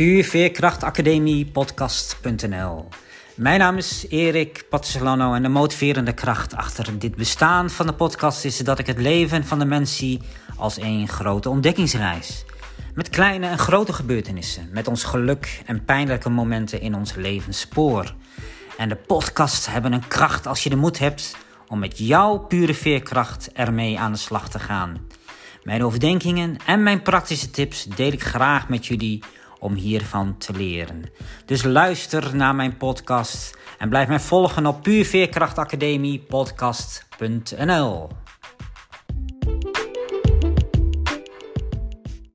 puurveerkrachtacademie-podcast.nl. Mijn naam is Erik Patzelano en de motiverende kracht achter dit bestaan van de podcast is dat ik het leven van de mens zie als één grote ontdekkingsreis. Met kleine en grote gebeurtenissen, met ons geluk en pijnlijke momenten in ons levensspoor. En de podcasts hebben een kracht als je de moed hebt om met jouw pure veerkracht ermee aan de slag te gaan. Mijn overdenkingen en mijn praktische tips deel ik graag met jullie om hiervan te leren. Dus luister naar mijn podcast en blijf mij volgen op puurveerkrachtacademie-podcast.nl.